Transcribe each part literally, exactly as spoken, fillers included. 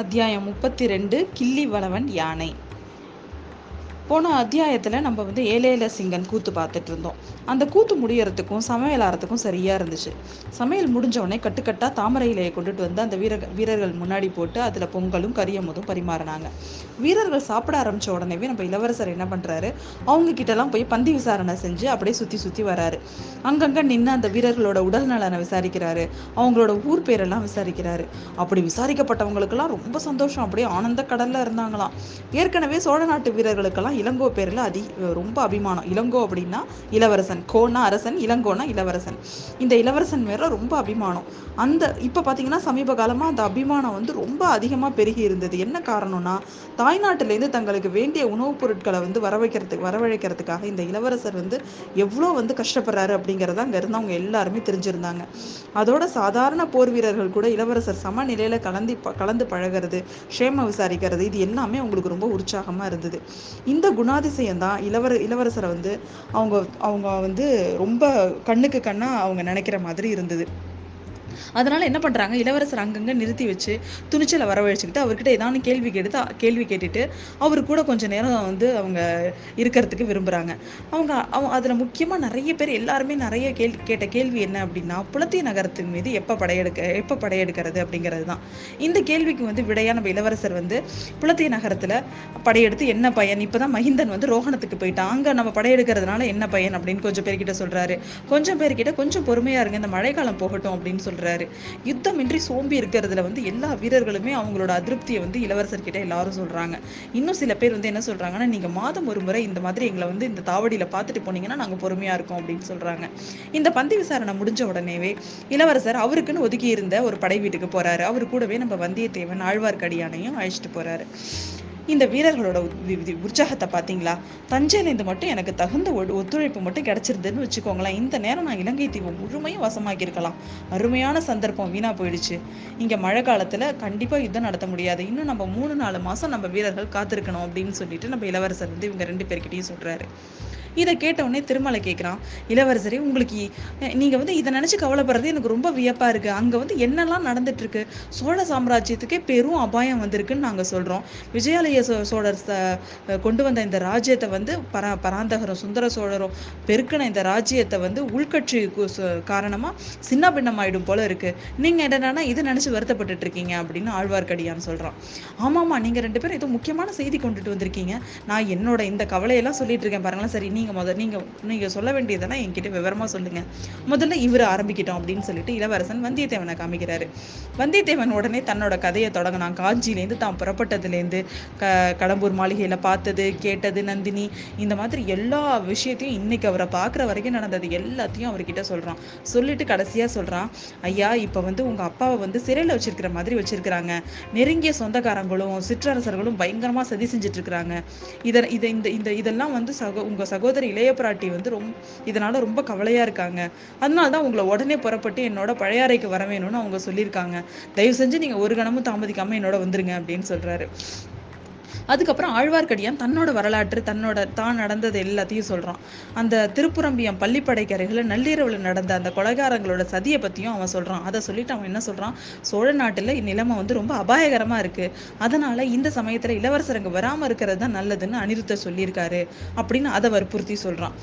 அத்தியாயம் முப்பத்தி ரெண்டு கிள்ளி வளவன் யானை. போன அத்தியாயத்தில் நம்ம வந்து ஏலேல சிங்கன் கூத்து பார்த்துட்டு இருந்தோம். அந்த கூத்து முடியறதுக்கும் சமையல் ஆறதுக்கும் சரியாக இருந்துச்சு. சமையல் முடிஞ்சவுடனே கட்டுக்கட்டாக தாமரை இலையை கொண்டுட்டு வந்து அந்த வீர வீரர்கள் முன்னாடி போட்டு அதில் பொங்கலும் கரியமுதும் பரிமாறினாங்க. வீரர்கள் சாப்பிட ஆரம்பித்த உடனே நம்ம இளவரசர் என்ன பண்ணுறாரு, அவங்க கிட்டலாம் போய் பந்தி விசாரணை செஞ்சு அப்படியே சுற்றி சுற்றி வராரு. அங்கங்கே நின்று அந்த வீரர்களோட உடல் நலனை விசாரிக்கிறாரு, அவங்களோட ஊர் பேரெல்லாம் விசாரிக்கிறாரு. அப்படி விசாரிக்கப்பட்டவங்களுக்கெல்லாம் ரொம்ப சந்தோஷம், அப்படியே ஆனந்த கடலில் இருந்தாங்களாம். ஏற்கனவே சோழ நாட்டு வீரர்களுக்கெல்லாம் இளங்கோ பேரில் அதி ரொம்ப அபிமானம். இளங்கோ அப்படின்னா இளவரசன், கோனா அரசன், இளங்கோனா இளவரசன். இந்த இளவரசன் மேல ரொம்ப அபிமானம். அந்த இப்போ பார்த்தீங்கன்னா சமீப காலமாக அந்த அபிமானம் வந்து ரொம்ப அதிகமாக பெருகி இருந்தது. என்ன காரணம்னா, தாய்நாட்டிலேருந்து தங்களுக்கு வேண்டிய உணவுப் பொருட்களை வந்து வரவைக்கிறதுக்கு வரவழைக்கிறதுக்காக இந்த இளவரசர் வந்து எவ்வளோ வந்து கஷ்டப்படுறாரு அப்படிங்கிறத அங்கே இருந்து அவங்க எல்லாருமே தெரிஞ்சிருந்தாங்க. அதோட சாதாரண போர் வீரர்கள் கூட இளவரசர் சமநிலையில் கலந்து கலந்து பழகிறது, க்ஷேம விசாரிக்கிறது, இது எல்லாமே அவங்களுக்கு ரொம்ப உற்சாகமாக இருந்தது. இந்த குணாதிசயம் தான் இளவர இளவரசரை வந்து அவங்க அவங்க வந்து ரொம்ப கண்ணுக்கு கண்ணாக அவங்க நினைக்கிற மாதிரி இருந்தது. அதனால என்ன பண்றாங்க, இளவரசர் அங்கங்க நிறுத்தி வச்சு துணிச்சலை வரவழைச்சுக்கிட்டு அவர்கிட்ட ஏதாவது கேள்வி கேட்டு கேள்வி கேட்டுட்டு அவரு கூட கொஞ்ச நேரம் வந்து அவங்க இருக்கிறதுக்கு விரும்புறாங்க. அவங்க அதுல முக்கியமா நிறைய பேர் எல்லாருமே நிறைய கேள்வி கேட்ட கேள்வி என்ன அப்படின்னா, புலத்திய நகரத்தின் மீது எப்ப படையெடுக்க எப்ப படையெடுக்கிறது அப்படிங்கிறது தான். இந்த கேள்விக்கு வந்து விடையா நம்ம இளவரசர் வந்து புலத்திய நகரத்துல படையெடுத்து என்ன பயன், இப்பதான் மகிந்தன் வந்து ரோகணத்துக்கு போயிட்டான், அங்க நம்ம படையெடுக்கிறதுனால என்ன பயன் அப்படின்னு கொஞ்சம் பேர்கிட்ட சொல்றாரு. கொஞ்சம் பேர்கிட்ட கொஞ்சம் பொறுமையா இருங்க, இந்த மழை காலம் போகட்டும் அப்படின்னு சொல்றாரு. யுத்தமின்றி சோம்பி இருக்கிறதுல வந்து எல்லா வீரர்களுமே அவங்களோட அதிருப்தியை வந்து இளவரசர் கிட்ட எல்லாரும் சொல்றாங்க. இன்னும் சில பேர் வந்து என்ன சொல்றாங்கன்னா, நீங்க மாதம் ஒரு முறை இந்த மாதிரி எங்களை வந்து இந்த தாவடியில பார்த்துட்டு போனீங்கன்னா நாங்க பொறுமையா இருக்கோம் அப்படின்னு சொல்றாங்க. இந்த பந்தி விசாரணை முடிஞ்ச உடனேவே இளவரசர் அவருக்குன்னு ஒதுக்கி இருந்த ஒரு படை வீட்டுக்கு போறாரு. அவரு கூடவே நம்ம வந்தியத்தேவன் ஆழ்வார்க்கடியானையும் அழைச்சிட்டு போறாரு. இந்த வீரர்களோட உற்சாகத்தை பார்த்தீங்களா? தஞ்சையிலேருந்து மட்டும் எனக்கு தகுந்த ஒத்துழைப்பு மட்டும் கிடைச்சிருதுன்னு வச்சுக்கோங்களேன், இந்த நேரம் நான் இலங்கை தீவு முழுமையும் வசமாக்கியிருக்கலாம். அருமையான சந்தர்ப்பம் வீணா போயிடுச்சு. இங்கே மழை காலத்தில் கண்டிப்பாக யுத்தம் நடத்த முடியாது, இன்னும் நம்ம மூணு நாலு மாதம் நம்ம வீரர்கள் காத்திருக்கணும் அப்படின்னு சொல்லிட்டு நம்ம இளவரசர் வந்து இவங்க ரெண்டு பேர்கிட்டையும் சொல்கிறாரு. இதை கேட்டவுடனே திருமலை கேட்குறான், இளவரசரே உங்களுக்கு நீங்கள் வந்து இதை நினச்சி கவலைப்படுறது எனக்கு ரொம்ப வியப்பாக இருக்குது. அங்கே வந்து என்னெல்லாம் நடந்துட்டுருக்கு, சோழ சாம்ராஜ்யத்துக்கே பெரும் அபாயம் வந்திருக்குன்னு நாங்கள் சொல்கிறோம். விஜயாலய சோழர் கொண்டு வந்த இந்த ராஜ்யத்தை வந்து பரா பராந்தகரும் சுந்தர சோழரும் பெருக்கின இந்த ராஜ்யத்தை வந்து உள்கட்சி காரணமா சின்ன பின்னமாயிடும் போல இருக்கு. நீங்க என்னன்னா இதை நினைச்சு வருத்தப்பட்டு இருக்கீங்க அப்படின்னு ஆழ்வார்க்கடியான் சொல்றான். ஆமாமா, நீங்க ரெண்டு பேரும் ஏதோ முக்கியமான செய்தி கொண்டுட்டு வந்திருக்கீங்க. நான் என்னோட இந்த கவலையெல்லாம் சொல்லிட்டு இருக்கேன் பாருங்களேன். சரி, நீங்க முதல் நீங்க நீங்க சொல்ல வேண்டியதெல்லாம் என்கிட்ட விவரமா சொல்லுங்க, முதல்ல இவரு ஆரம்பிக்கிட்டோம் அப்படின்னு சொல்லிட்டு இளவரசன் வந்தியத்தேவனை காமிக்கிறாரு. வந்தியத்தேவன் உடனே தன்னோட கதையை தொடங்கினான். காஞ்சியிலேருந்து தான் புறப்பட்டதுலேருந்து கடம்பூர் மாளிகையில பார்த்தது கேட்டது நந்தினி இந்த மாதிரி எல்லா விஷயத்தையும் இன்னைக்கு அவரை பார்க்குற வரைக்கும் நடந்தது எல்லாத்தையும் அவர்கிட்ட சொல்றான். சொல்லிட்டு கடைசியா சொல்றான், ஐயா இப்போ வந்து உங்க அப்பாவை வந்து சிறையில் வச்சிருக்கிற மாதிரி வச்சிருக்கிறாங்க. நெருங்கிய சொந்தக்காரங்களும் சிற்றரசர்களும் பயங்கரமா சதி செஞ்சுட்டு இருக்கிறாங்க. இதை இதை இந்த இந்த இதெல்லாம் வந்து சகோ உங்க சகோதரி இளைய பிராட்டி வந்து ரொம்ப இதனால ரொம்ப கவலையா இருக்காங்க. அதனாலதான் உங்களை உடனே புறப்பட்டு என்னோட பழையாறைக்கு வர வேணும்னு அவங்க சொல்லியிருக்காங்க. தயவு செஞ்சு நீங்க ஒரு கணமும் தாமதிக்காம என்னோட வந்துருங்க அப்படின்னு சொல்றாரு. அதுக்கப்புறம் ஆழ்வார்க்கடியான் தன்னோட வரலாற்று தன்னோட தான் நடந்தது எல்லாத்தையும் சொல்கிறான். அந்த திருப்புரம்பியம் பள்ளிப்படைக்கரைகளை நள்ளிரவில் நடந்த அந்த கொலைகாரங்களோட சதியை பற்றியும் அவன் சொல்கிறான். அதை சொல்லிட்டு அவன் என்ன சொல்கிறான், சோழ நாட்டில் நிலைமை வந்து ரொம்ப அபாயகரமாக இருக்குது, அதனால் இந்த சமயத்தில் இளவரசரங்க வராமல் இருக்கிறது தான் நல்லதுன்னு அனிருத்தர் சொல்லியிருக்காரு அப்படின்னு அதை வற்புறுத்தி சொல்கிறான்.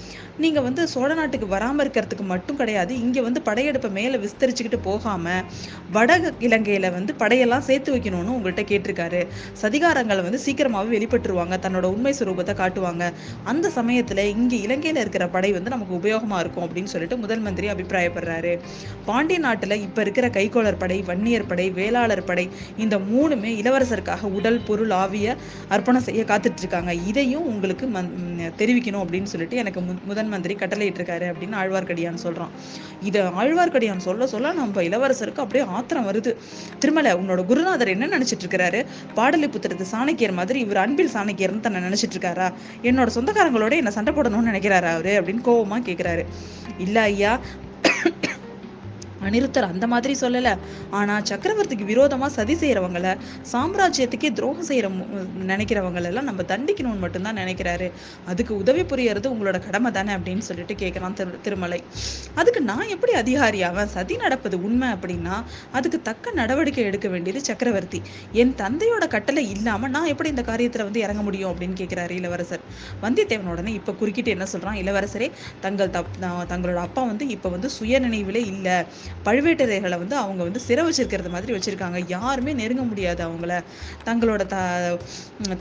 நீங்கள் வந்து சோழ நாட்டுக்கு வராமல் இருக்கிறதுக்கு மட்டும் கிடையாது, இங்கே வந்து படையெடுப்பை மேலே விஸ்தரிச்சுக்கிட்டு போகாமல் வட இலங்கையில் வந்து படையெல்லாம் சேர்த்து வைக்கணும்னு உங்கள்கிட்ட கேட்டிருக்காரு. சதிகாரங்களை வந்து சீக்கிரம் வெளிப்பட்டுருவாங்க, தன்னோட உண்மை சுரூபத்தை காட்டுவாங்க. அந்த சமயத்துல இங்க இலங்கையில இருக்கிற படை வந்து நமக்கு உபயோகமா இருக்கும் அப்படின்னு சொல்லிட்டு முதல் மந்திரி அபிப்பிராயப்படுறாரு. பாண்டிய நாட்டுல இப்ப இருக்கிற கைக்கோளர் படை, வன்னியர் படை, வேளாளர் படை இந்த மூணுமே இளவரசருக்காக உடல் பொருள் ஆவிய அர்ப்பணம் செய்ய காத்துட்டு இருக்காங்க. இதையும் உங்களுக்கு தெரிவிக்கணும் அப்படின்னு சொல்லிட்டு எனக்கு முதன் மந்திரி கட்டளையிட்டு இருக்காரு அப்படின்னு ஆழ்வார்க்கடியான் சொல்றான். இதை ஆழ்வார்க்கடியான் சொல்ல சொல்ல நம்ம இளவரசருக்கு அப்படியே ஆத்திரம் வருது. திருமலை, உன்னோட குருநாதர் என்ன நினைச்சிட்டு இருக்கிறாரு, பாடலிபுத்திரத்து சாணக்கியர் மாதிரி இவர் அன்பில் சாணக்கியர்னு தன்னை நினைச்சிட்டு இருக்காரா, என்னோட சொந்தக்காரங்களோட என்ன சண்டை போடணும்னு நினைக்கிறாரா அவரு அப்படின்னு கோபமா கேட்கிறாரு. இல்ல ஐயா, அனிருத்தர் அந்த மாதிரி சொல்லலை. ஆனால் சக்கரவர்த்திக்கு விரோதமாக சதி செய்கிறவங்களை, சாம்ராஜ்யத்துக்கே துரோகம் செய்கிற நினைக்கிறவங்களெல்லாம் நம்ம தண்டிக்கணும்னு மட்டும்தான் நினைக்கிறாரு. அதுக்கு உதவி புரியறது உங்களோட கடமை தானே அப்படின்னு சொல்லிட்டு கேட்குறான் திரு திருமலை. அதுக்கு நான் எப்படி அதிகாரி ஆவேன்? சதி நடப்பது உண்மை அப்படின்னா அதுக்கு தக்க நடவடிக்கை எடுக்க வேண்டியது சக்கரவர்த்தி. என் தந்தையோட கட்டளை இல்லாமல் நான் எப்படி இந்த காரியத்தில் வந்து இறங்க முடியும் அப்படின்னு கேட்குறாரு இளவரசர். வந்தியத்தேவன் உடனே இப்போ குறுக்கிட்டு என்ன சொல்கிறான், இளவரசரே தங்கள் தப் தங்களோட அப்பா வந்து இப்போ வந்து சுய நினைவிலே இல்லை. பழுவேட்டரையர்களை வந்து அவங்க வந்து சிறை வச்சிருக்கிறது மாதிரி வச்சுருக்காங்க, யாருமே நெருங்க முடியாது அவங்கள. தங்களோட த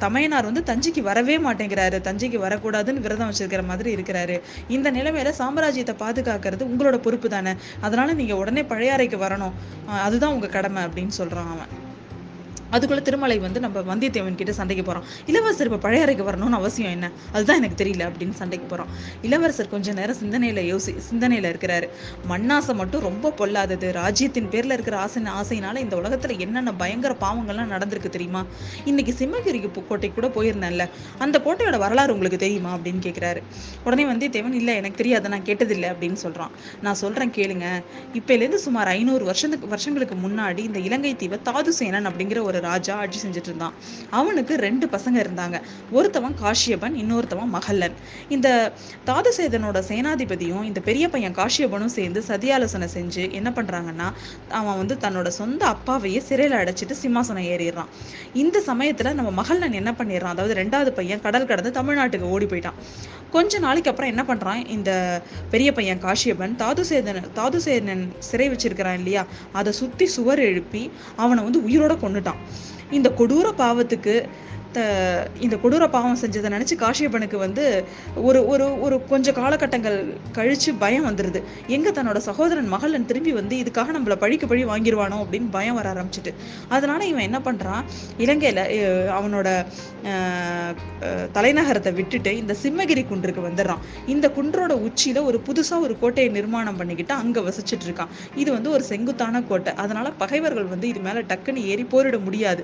தமையனார் வந்து தஞ்சைக்கு வரவே மாட்டேங்கிறாரு, தஞ்சைக்கு வரக்கூடாதுன்னு விரதம் வச்சிருக்கிற மாதிரி இருக்கிறாரு. இந்த நிலைமையில சாம்ராஜ்யத்தை பாதுகாக்கிறது உங்களோட பொறுப்பு தானே, அதனால நீங்கள் உடனே பழையாறைக்கு வரணும், அதுதான் உங்கள் கடமை அப்படின்னு சொல்கிறான் அவன். அதுக்குள்ளே திருமலை வந்து நம்ம வந்தியத்தேவன் கிட்ட சண்டைக்கு போகிறோம். இளவரசர் இப்போ பழையாறைக்கு வரணும்னு அவசியம் என்ன, அதுதான் எனக்கு தெரியல அப்படின்னு சண்டைக்கு போகிறோம். இளவரசர் கொஞ்சம் நேரம் சிந்தனையில் யோசி சிந்தனையில் இருக்கிறாரு. மண்ணாசை மட்டும் ரொம்ப பொல்லாதது, ராஜ்யத்தின் பேரில் இருக்கிற ஆசை ஆசையினால இந்த உலகத்தில் என்னென்ன பயங்கர பாவங்கள்லாம் நடந்திருக்கு தெரியுமா? இன்னைக்கு சிம்மகிரிக்கு கோட்டைக்கு கூட போயிருந்தேன்ல, அந்த கோட்டையோட வரலாறு உங்களுக்கு தெரியுமா அப்படின்னு கேட்குறாரு. உடனே வந்தியத்தேவன் இல்லை எனக்கு தெரியாது, நான் கேட்டதில்லை அப்படின்னு சொல்கிறான். நான் சொல்கிறேன் கேளுங்க. இப்போலேருந்து சுமார் ஐநூறு வருஷத்துக்கு வருஷங்களுக்கு முன்னாடி இந்த இலங்கை தீவை தாதுசேனன் அப்படிங்கிற ஒரு ராஜா ஆட்சி செஞ்சுட்டு இருந்தான். அவனுக்கு ரெண்டு பசங்க இருந்தாங்க, ஒருத்தவன் காஷ்யபன், இன்னொருத்தவன் மகல்லன். இந்த தாதுசேனனோட சேனாதிபதியும் இந்த பெரிய பையன் காஷ்யபனும் சேர்ந்து சதியாலோசனை செஞ்சு என்ன பண்றாங்கன்னா, அவன் வந்து தன்னோட சொந்த அப்பாவையே சிறையில் அடைச்சிட்டு சிம்மாசனம் ஏறிடுறான். இந்த சமயத்துல நம்ம மகல்லன் என்ன பண்ணிடுறான், அதாவது ரெண்டாவது பையன் கடல் கடந்து தமிழ்நாட்டுக்கு ஓடி போயிட்டான். கொஞ்ச நாளைக்கு அப்புறம் என்ன பண்றான் இந்த பெரிய பையன் காஷ்யபன், தாதுசேனன் தாதுசேனன் சிறை வச்சிருக்கிறான் இல்லையா, அதை சுத்தி சுவர் எழுப்பி அவனை வந்து உயிரோட கொன்னுட்டான். இந்த கொடூர பாவத்துக்கு இந்த கொடூர பாவம் செஞ்சதை நினச்சி காஷ்யபனுக்கு வந்து ஒரு ஒரு ஒரு கொஞ்சம் காலகட்டங்கள் கழித்து பயம் வந்துடுது. எங்கே தன்னோட சகோதரன் மகள்னு திரும்பி வந்து இதுக்காக நம்மளை பழிக்கு பழி வாங்கிடுவானோ அப்படின்னு பயம் வர ஆரம்பிச்சிட்டு, அதனால் இவன் என்ன பண்ணுறான், இலங்கையில் அவனோட தலைநகரத்தை விட்டுட்டு இந்த சிம்மகிரி குன்றுக்கு வந்துடுறான். இந்த குன்றோட உச்சியில் ஒரு புதுசாக ஒரு கோட்டையை நிர்மாணம் பண்ணிக்கிட்டு அங்கே வசிச்சுட்டு இருக்கான். இது வந்து ஒரு செங்குத்தான கோட்டை, அதனால் பகைவர்கள் வந்து இது மேலே டக்குன்னு ஏறி போரிட முடியாது.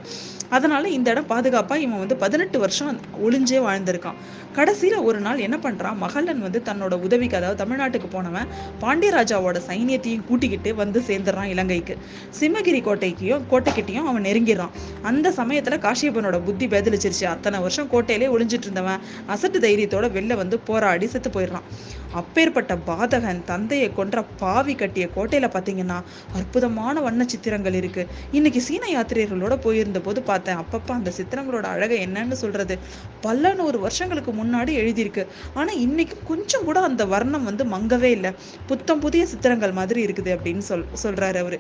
அதனால் இந்த இடம் பாதுகாப்பாக இவன் வந்து பதினெட்டு வருஷம் ஒளிஞ்சே வாழ்ந்திருக்கான். கடைசியில ஒரு நாள் என்ன பண்றான், மகல்லன் வந்து தன்னோட உதவிக்கு, அதாவது தமிழ்நாட்டுக்கு போனவன் பாண்டியராஜாவோட சைன்யத்தையும் கூட்டிக்கிட்டு வந்து சேர்ந்துடுறான் இலங்கைக்கு. சிம்மகிரி கோட்டைக்கும் கோட்டைக்கிட்டையும் அவன் நெருங்கிறான். அந்த சமயத்துல காஷ்யபனோட புத்தி பேதலிச்சிருச்சு. அத்தனை வருஷம் கோட்டையிலே ஒளிஞ்சிட்டு இருந்தவன் அசட்டு தைரியத்தோட வெளில வந்து போராடி செத்து போயிடுறான். அப்பேற்பட்ட பாதகன் தந்தையை கொன்ற பாவி கட்டிய கோட்டையில பாத்தீங்கன்னா அற்புதமான வண்ண சித்திரங்கள் இருக்கு. இன்னைக்கு சீன யாத்திரையர்களோட போயிருந்த போது பார்த்தேன். அப்பப்ப அந்த சித்திரங்களோட அழகை என்னன்னு சொல்றது, பல நூறு வருஷங்களுக்கு முன்னாடி எழுதியிருக்கு. ஆனா இன்னைக்கு கொஞ்சம் கூட அந்த வர்ணம் வந்து மங்கவே இல்லை, புத்தம் புதிய சித்திரங்கள் மாதிரி இருக்குது அப்படின்னு சொல் சொல்றாரு அவரு.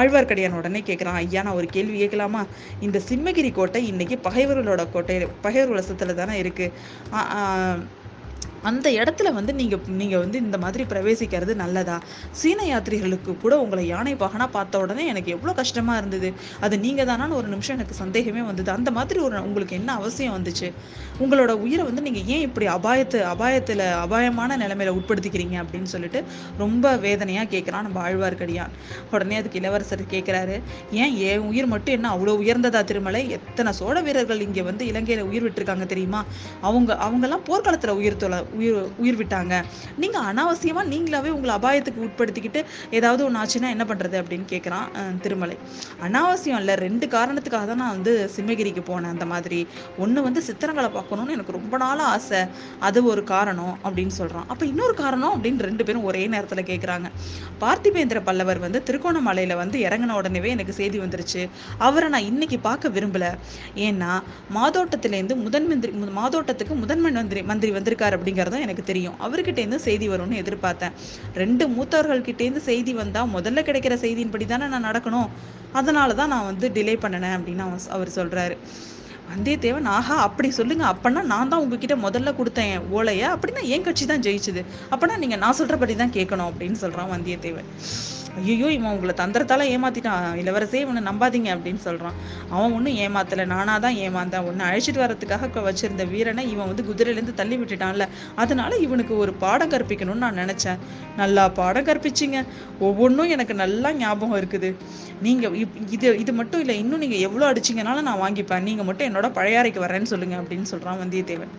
ஆழ்வார்க்கடியான் உடனே கேட்குறான், ஐயா நான் ஒரு கேள்வி கேட்கலாமா? இந்த சிம்மகிரி கோட்டை இன்னைக்கு பகைவர்களோட கோட்டை, பகைவர் வசத்துல தானே இருக்கு. அந்த இடத்துல வந்து நீங்கள் நீங்கள் வந்து இந்த மாதிரி பிரவேசிக்கிறது நல்லதா? சீன யாத்திரிகளுக்கு கூட உங்களை யானை பாகனாக பார்த்த உடனே எனக்கு எவ்வளோ கஷ்டமாக இருந்தது, அது நீங்கள் தானான்னு ஒரு நிமிஷம் எனக்கு சந்தேகமே வந்தது. அந்த மாதிரி ஒரு உங்களுக்கு என்ன அவசியம் வந்துச்சு? உங்களோட உயிரை வந்து நீங்கள் ஏன் இப்படி அபாயத்து அபாயத்தில் அபாயமான நிலைமையில உட்படுத்திக்கிறீங்க அப்படின்னு சொல்லிட்டு ரொம்ப வேதனையாக கேட்குறான் நம்ம ஆழ்வார்க்கடியான். உடனே அதுக்கு இளவரசர் கேட்குறாரு, ஏன் என் உயிர் மட்டும் என்ன அவ்வளோ உயர்ந்ததா திருமலை? எத்தனை சோழ வீரர்கள் இங்கே வந்து இலங்கையில் உயிர் விட்டுருக்காங்க தெரியுமா? அவங்க அவங்கெல்லாம் போர்க்காலத்தில் உயிர் தொலை உயிர் உயிர் விட்டாங்க. நீங்க அனாவசியமா நீங்களாவே உங்களை அபாயத்துக்கு உட்படுத்திக்கிட்டு ஏதாவது ஒன்று ஆச்சுன்னா என்ன பண்றது அப்படின்னு கேட்குறான் திருமலை. அனாவசியம் இல்லை, ரெண்டு காரணத்துக்காக தான் நான் வந்து சிம்மகிரிக்கு போனேன். அந்த மாதிரி ஒன்று வந்து சித்திரங்களை பார்க்கணும்னு எனக்கு ரொம்ப நாளாக ஆசை, அது ஒரு காரணம் அப்படின்னு சொல்றான். அப்போ இன்னொரு காரணம் அப்படின்னு ரெண்டு பேரும் ஒரே நேரத்தில் கேட்குறாங்க. பார்த்திபேந்திர பல்லவர் வந்து திருகோணமலையில வந்து இறங்கின உடனேவே எனக்கு செய்தி வந்துருச்சு, அவரை நான் இன்னைக்கு பார்க்க விரும்பல. ஏன்னா மாதோட்டத்திலேருந்து முதன் மந்திரி மாதோட்டத்துக்கு முதன் மந்திரி மந்திரி வந்திருக்காரு அப்படிங்கிற எனக்கு தெரியும், அவர்கிட்டேருந்து செய்தி வரும்னு எதிர்பார்த்தேன். ரெண்டு மூத்தவர்கள் கிட்டேருந்து செய்தி வந்தா முதல்ல கிடைக்கிற செய்தியின்படி தானே நான் நடக்கணும், அதனால தான் நான் வந்து டிலே பண்ணினேன் அப்படின்னு அவன் அவர் சொல்றாரு. வந்தியத்தேவன், ஆஹா அப்படி சொல்லுங்க, அப்படின்னா நான் தான் உங்ககிட்ட முதல்ல கொடுத்தேன் ஓலையை, அப்படின்னா என் கட்சி தான் ஜெயிச்சுது, அப்படின்னா நீங்க நான் சொல்றபடி தான் கேட்கணும் அப்படின்னு சொல்றான் வந்தியத்தேவன். ஐயோ இவன் உங்களை தந்திரத்தால் ஏமாத்திட்டான் இளவரசே, இவனை நம்பாதீங்க அப்படின்னு சொல்கிறான். அவன் ஒன்றும் ஏமாத்தலை, நானாக தான் ஏமாந்தான். ஒன்று அழைச்சிட்டு வரத்துக்காக வச்சுருந்த வீரனை இவன் வந்து குதிரையிலேருந்து தள்ளி விட்டுட்டான்ல, அதனால இவனுக்கு ஒரு பாடம் கற்பிக்கணும்னு நான் நினச்சேன். நல்லா பாடம் கற்பிச்சிங்க, ஒவ்வொன்றும் எனக்கு நல்லா ஞாபகம் இருக்குது. நீங்கள் இது இது மட்டும் இல்லை, இன்னும் நீங்கள் எவ்வளோ அடிச்சிங்கனாலும் நான் வாங்கிப்பேன், நீங்கள் மட்டும் என்னோட பழையாறைக்கு வரேன்னு சொல்லுங்கள் அப்படின்னு சொல்கிறான் வந்தியத்தேவன்.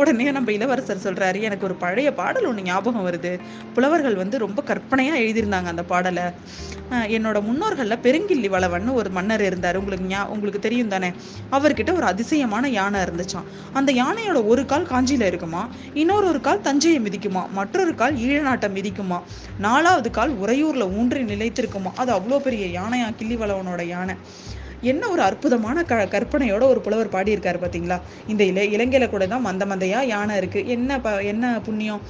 உடனே நம்ம இளவரசர் சொல்கிறாரு, எனக்கு ஒரு பழைய பாடல் ஒன்று ஞாபகம் வருது, புலவர்கள் வந்து ரொம்ப கற்பனையாக எழுதியிருந்தாங்க அந்த பாடல், பண்ணலை. என்னோட முன்னோர்களில் பெருங்கில்லி வளவன்னு ஒரு மன்னர் இருந்தார். உங்களுக்கு ஞா உங்களுக்கு தெரியும் தானே. அவர்கிட்ட ஒரு அதிசயமான யானை இருந்துச்சான். அந்த யானையோட ஒரு கால் காஞ்சியில் இருக்குமா, இன்னொரு ஒரு கால் தஞ்சையை மிதிக்குமா, மற்றொரு கால் ஈழநாட்டை மிதிக்குமா, நாலாவது கால் உறையூரில் ஊன்றி நிலைத்திருக்குமா. அது அவ்வளோ பெரிய யானையா கிள்ளி வளவனோட யானை. என்ன ஒரு அற்புதமான க கற்பனையோட ஒரு புலவர் பாடியிருக்காரு பார்த்தீங்களா. இந்த இலை இலங்கையில கூட தான் மந்த மந்தையா யானை இருக்கு. என்ன ப என்ன புண்ணியம்,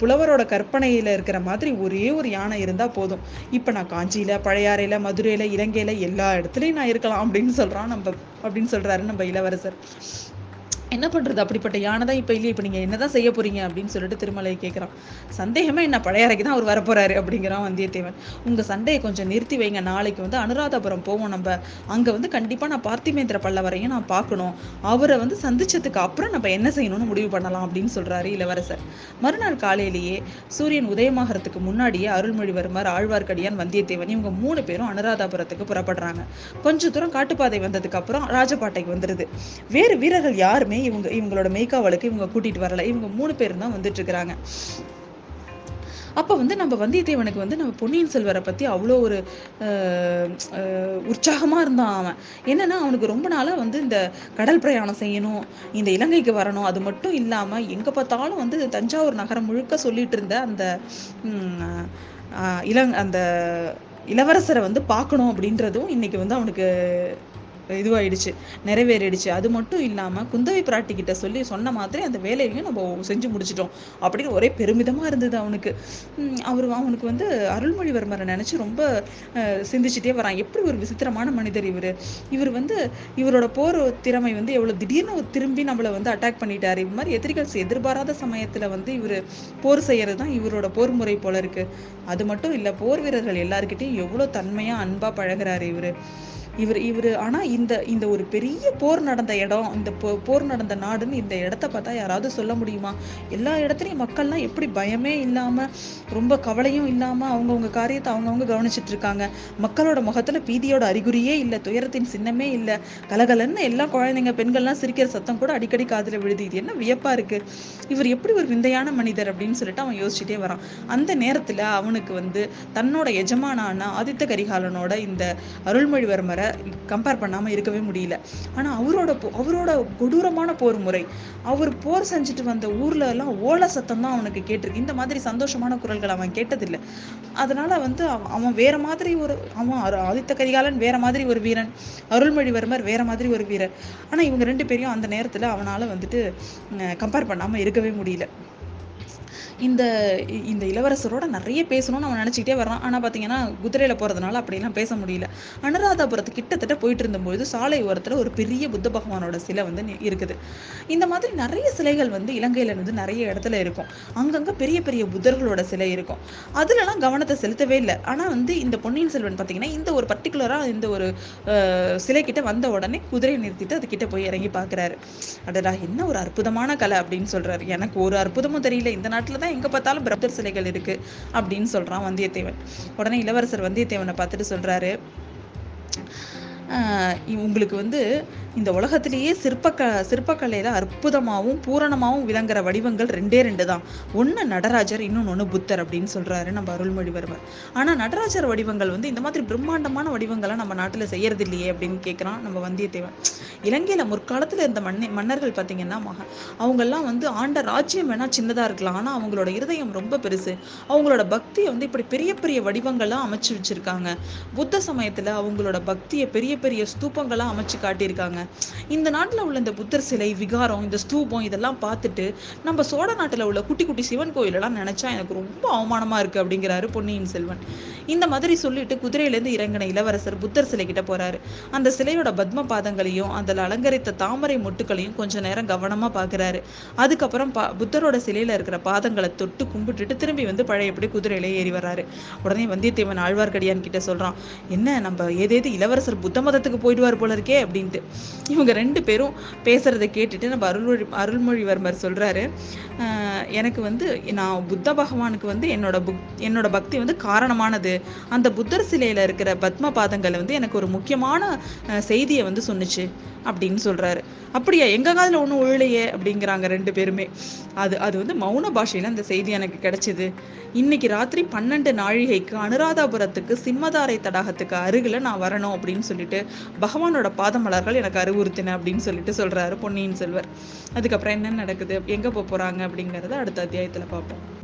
புலவரோட கற்பனையில இருக்கிற மாதிரி ஒரே ஒரு யானை இருந்தா போதும். இப்ப நான் காஞ்சியில, பழையாறையில, மதுரையில, இலங்கையில எல்லா இடத்துலயும் நான் இருக்கலாம் அப்படின்னு சொல்றான் நம்ம அப்படின்னு சொல்றாரு நம்ம இளவரசர். என்ன பண்ணுறது, அப்படிப்பட்ட யானை தான் இப்போ இல்லையே, இப்போ நீங்கள் என்ன தான் செய்ய போகிறீங்க அப்படின்னு சொல்லிட்டு திருமலை கேட்குறான். சந்தேகமே என்ன, பழையாறைக்கு தான் அவர் வரப்போகிறாரு அப்படிங்கிறான் வந்தியத்தேவன். உங்கள் சண்டையை கொஞ்சம் நிறுத்தி வைங்க, நாளைக்கு வந்து அனுராதபுரம் போவோம் நம்ம. அங்கே வந்து கண்டிப்பாக நான் பார்த்திபேந்திர பல்லவரையும் நான் பார்க்கணும். அவரை வந்து சந்தித்ததுக்கு அப்புறம் நம்ம என்ன செய்யணும்னு முடிவு பண்ணலாம் அப்படின்னு சொல்கிறாரு இளவரசர். மறுநாள் காலையிலேயே சூரியன் உதயமாகிறதுக்கு முன்னாடியே அருள்மொழிவர்மர், ஆழ்வார்க்கடியான், வந்தியத்தேவன் இவங்க மூணு பேரும் அனுராதபுரத்துக்கு புறப்படுறாங்க. கொஞ்ச தூரம் காட்டுப்பாதை வந்ததுக்கப்புறம் ராஜபாட்டைக்கு வந்துடுது. வேறு வீரர்கள் யாருமே இவங்க இவங்களோட மேய்க்காவலுக்கு இவங்க கூட்டிட்டு வரல. இவங்க மூணு பேரும் தான் வந்துட்டு இருக்கிறாங்க. அப்போ வந்து நம்ம வந்தியத்தேவனுக்கு வந்து நம்ம பொன்னியின் செல்வரை பற்றி அவ்வளோ ஒரு உற்சாகமாக இருந்தான் அவன். என்னன்னா அவனுக்கு ரொம்ப நாளாக வந்து இந்த கடல் பிரயாணம் செய்யணும், இந்த இலங்கைக்கு வரணும், அது மட்டும் இல்லாமல் எங்கே பார்த்தாலும் வந்து தஞ்சாவூர் நகரம் முழுக்க சொல்லிட்டு இருந்த அந்த இலங் அந்த இளவரசரை வந்து பார்க்கணும் அப்படின்றதும் இன்னைக்கு வந்து அவனுக்கு இதுவாயிடுச்சு, நிறைவேறிடுச்சு. அது மட்டும் இல்லாமல் குந்தவை பிராட்டி கிட்ட சொல்லி சொன்ன மாதிரி அந்த வேலையையும் நம்ம செஞ்சு முடிச்சிட்டோம் அப்படின்னு ஒரே பெருமிதமாக இருந்தது அவனுக்கு. அவர் அவனுக்கு வந்து அருள்மொழிவர்மரை நினச்சி ரொம்ப சிந்திச்சுட்டே வரான். எப்படி ஒரு விசித்திரமான மனிதர் இவர் இவர் வந்து இவரோட போர் திறமை வந்து எவ்வளோ திடீர்னு திரும்பி நம்மளை வந்து அட்டாக் பண்ணிட்டாரு. இது மாதிரி எதிரிகள் எதிர்பாராத சமயத்தில் வந்து இவர் போர் செய்கிறது தான் இவரோட போர் முறை போல இருக்கு. அது மட்டும் இல்லை, போர் வீரர்கள் எல்லாருக்கிட்டையும் எவ்வளோ தன்மையாக அன்பாக பழகிறாரு இவர் இவர் இவர் ஆனால் இந்த இந்த ஒரு பெரிய போர் நடந்த இடம், இந்த போ போர் நடந்த நாடுன்னு இந்த இடத்த பார்த்தா யாராவது சொல்ல முடியுமா? எல்லா இடத்துலையும் மக்கள்லாம் எப்படி பயமே இல்லாமல், ரொம்ப கவலையும் இல்லாமல் அவங்கவுங்க காரியத்தை அவங்கவுங்க கவனிச்சிட்டு இருக்காங்க. மக்களோட முகத்தில் பீதியோட அறிகுறியே இல்லை, துயரத்தின் சின்னமே இல்லை. கலகலன்னு எல்லா குழந்தைங்க, பெண்கள்லாம் சிரிக்கிற சத்தம் கூட அடிக்கடி காதில் விழுது. இது என்ன வியப்பாக இருக்குது, இவர் எப்படி ஒரு விந்தையான மனிதர் அப்படின்னு சொல்லிட்டு அவன் யோசிச்சுட்டே வரான். அந்த நேரத்தில் அவனுக்கு வந்து தன்னோட எஜமானான ஆதித்த கரிகாலனோட இந்த அருள்மொழிவர்மரை கம்பேர் பண்ணாம இருக்கவே முடியல. ஆனா அவரோட அவரோட கொடூரமான போர் முறை, அவர் போர் செஞ்சுட்டு வந்த ஊர்ல எல்லாம் ஓல சத்தம் தான் அவனுக்கு கேட்டிருக்கு. இந்த மாதிரி சந்தோஷமான குரல்கள் அவன் கேட்டதில்லை. அதனால வந்து அவன் வேற மாதிரி ஒரு அவன் ஆதித்த கரிகாலன் வேற மாதிரி ஒரு வீரன், அருள்மொழிவர்மர் வேற மாதிரி ஒரு வீரர். ஆனா இவங்க ரெண்டு பேரையும் அந்த நேரத்துல அவனால வந்துட்டு கம்பேர் பண்ணாம இருக்கவே முடியல. இந்த இந்த இளவரசரோட நிறைய பேசணும்னு அவன் நினச்சிக்கிட்டே வரான். ஆனால் பார்த்தீங்கன்னா குதிரையில் போகிறதுனால அப்படிலாம் பேச முடியல. அனுராதபுரத்து கிட்டத்தட்ட போயிட்டு இருந்தபோது சாலை ஓரத்தில் ஒரு பெரிய புத்த பகவானோட சிலை வந்து இருக்குது. இந்த மாதிரி நிறைய சிலைகள் வந்து இலங்கையில் வந்து நிறைய இடத்துல இருக்கும். அங்கங்கே பெரிய பெரிய புத்தர்களோட சிலை இருக்கும். அதுலலாம் கவனத்தை செலுத்தவே இல்லை. ஆனால் வந்து இந்த பொன்னியின் செல்வன் பார்த்தீங்கன்னா இந்த ஒரு பர்டிகுலராக இந்த ஒரு சிலை கிட்ட வந்த உடனே குதிரையை நிறுத்திட்டு அதுக்கிட்ட போய் இறங்கி பார்க்குறாரு. அடடா, என்ன ஒரு அற்புதமான கலை அப்படின்னு சொல்கிறாரு. எனக்கு ஒரு அற்புதமும் தெரியல, இந்த நாட்டில் தான் எங்க பார்த்தாலும் பிரம்மர் சிலைகள் இருக்கு அப்படின்னு சொல்றான் வந்தியத்தேவன். உடனே இளவரசர் வந்தியத்தேவனை பார்த்துட்டு சொல்றாரு, உங்களுக்கு வந்து இந்த உலகத்திலேயே சிற்பக்க சிற்பக்கலையில் அற்புதமாகவும் பூரணமாகவும் விளங்குற வடிவங்கள் ரெண்டே ரெண்டு தான். ஒன்று நடராஜர், இன்னொன்று புத்தர் அப்படின்னு சொல்கிறாரு நம்ம அருள்மொழிவர்மர். ஆனால் நடராஜர் வடிவங்கள் வந்து இந்த மாதிரி பிரம்மாண்டமான வடிவங்களை நம்ம நாட்டில் செய்கிறது இல்லையே அப்படின்னு கேட்குறான் நம்ம வந்தியத்தேவன். இலங்கையில் முற்காலத்தில் இருந்த மன்ன மன்னர்கள் பார்த்தீங்கன்னா மக அவங்கெல்லாம் வந்து ஆண்ட ராஜ்யம் வேணால் சின்னதாக இருக்கலாம், ஆனால் அவங்களோட இருதயம் ரொம்ப பெருசு. அவங்களோட பக்தியை வந்து இப்படி பெரிய பெரிய வடிவங்கள்லாம் அமைச்சு வச்சுருக்காங்க. புத்த சமயத்தில் அவங்களோட பக்தியை பெரிய பெரிய ஸ்தூபங்களாக அமைச்சு காட்டியிருக்காங்க. இந்த நாட்டில் உள்ள இந்த புத்தர் சிலை, விகாரம், இந்த ஸ்தூபம் இதெல்லாம் பார்த்துட்டு நம்ம சோழ நாட்டில் உள்ள குட்டி குட்டி சிவன் கோயிலெல்லாம் நினச்சா எனக்கு ரொம்ப அவமானமாக இருக்குது அப்படிங்கிறாரு பொன்னியின் செல்வன். இந்த மாதிரி சொல்லிட்டு குதிரையிலேருந்து இறங்கின இளவரசர் புத்தர் சிலை கிட்ட போகிறாரு. அந்த சிலையோட பத்ம பாதங்களையும் அதில் அலங்கரித்த தாமரை மொட்டுக்களையும் கொஞ்சம் நேரம் கவனமாக பார்க்குறாரு. அதுக்கப்புறம் பா புத்தரோட சிலையில் இருக்கிற பாதங்களை தொட்டு கும்பிட்டுட்டு திரும்பி வந்து பழையபடி குதிரையிலே ஏறி வர்றாரு. உடனே வந்தியத்தேவன் ஆழ்வார்க்கடியான் கிட்ட சொல்கிறான், என்ன நம்ம ஏதேது இளவரசர் புத்தம் மதத்துக்கு போயிடுவார் போல இருக்கே அப்படின்ட்டு இவங்க ரெண்டு பேரும் பேசுறதை கேட்டுட்டு நம்ம அருள்மொழி அருள்மொழிவர்மர் சொல்றாரு, எனக்கு வந்து நான் புத்த பகவானுக்கு வந்து என்னோட புக் என்னோட பக்தி வந்து காரணமானது. அந்த புத்தர் சிலையில இருக்கிற பத்ம பாதங்கள் வந்து எனக்கு ஒரு முக்கியமான செய்தியை வந்து சொன்னிச்சு அப்படின்னு சொல்றாரு. அப்படியா, எங்க காதுல ஒன்றும் உழலையே அப்படிங்கிறாங்க ரெண்டு பேருமே. அது அது வந்து மௌன பாஷையில அந்த செய்தி எனக்கு கிடைச்சது. இன்னைக்கு ராத்திரி பன்னெண்டு நாழிகைக்கு அனுராதாபுரத்துக்கு சிம்மதாரை தடாகத்துக்கு அருகில நான் வரணும் அப்படின்னு சொல்லிட்டு பகவானோட பாதமலர்கள் எனக்கு அறிவுறுத்தின அப்படின்னு சொல்லிட்டு சொல்றாரு பொன்னியின் செல்வர். அதுக்கப்புறம் என்ன நடக்குது, எங்க போறாங்க அப்படிங்கறத அடுத்த அத்தியாயத்துல பார்ப்போம்.